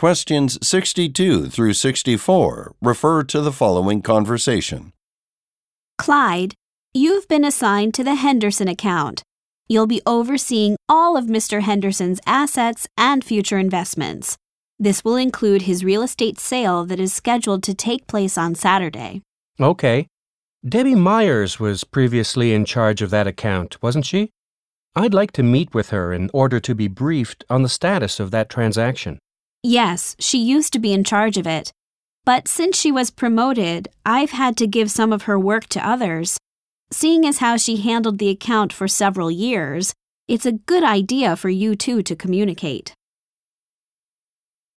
Questions 62 through 64 refer to the following conversation. Clyde, you've been assigned to the Henderson account. You'll be overseeing all of Mr. Henderson's assets and future investments. This will include his real estate sale that is scheduled to take place on Saturday. Okay. Debbie Myers was previously in charge of that account, wasn't she? I'd like to meet with her in order to be briefed on the status of that transaction. Yes, she used to be in charge of it. But since she was promoted, I've had to give some of her work to others. Seeing as how she handled the account for several years, it's a good idea for you two to communicate.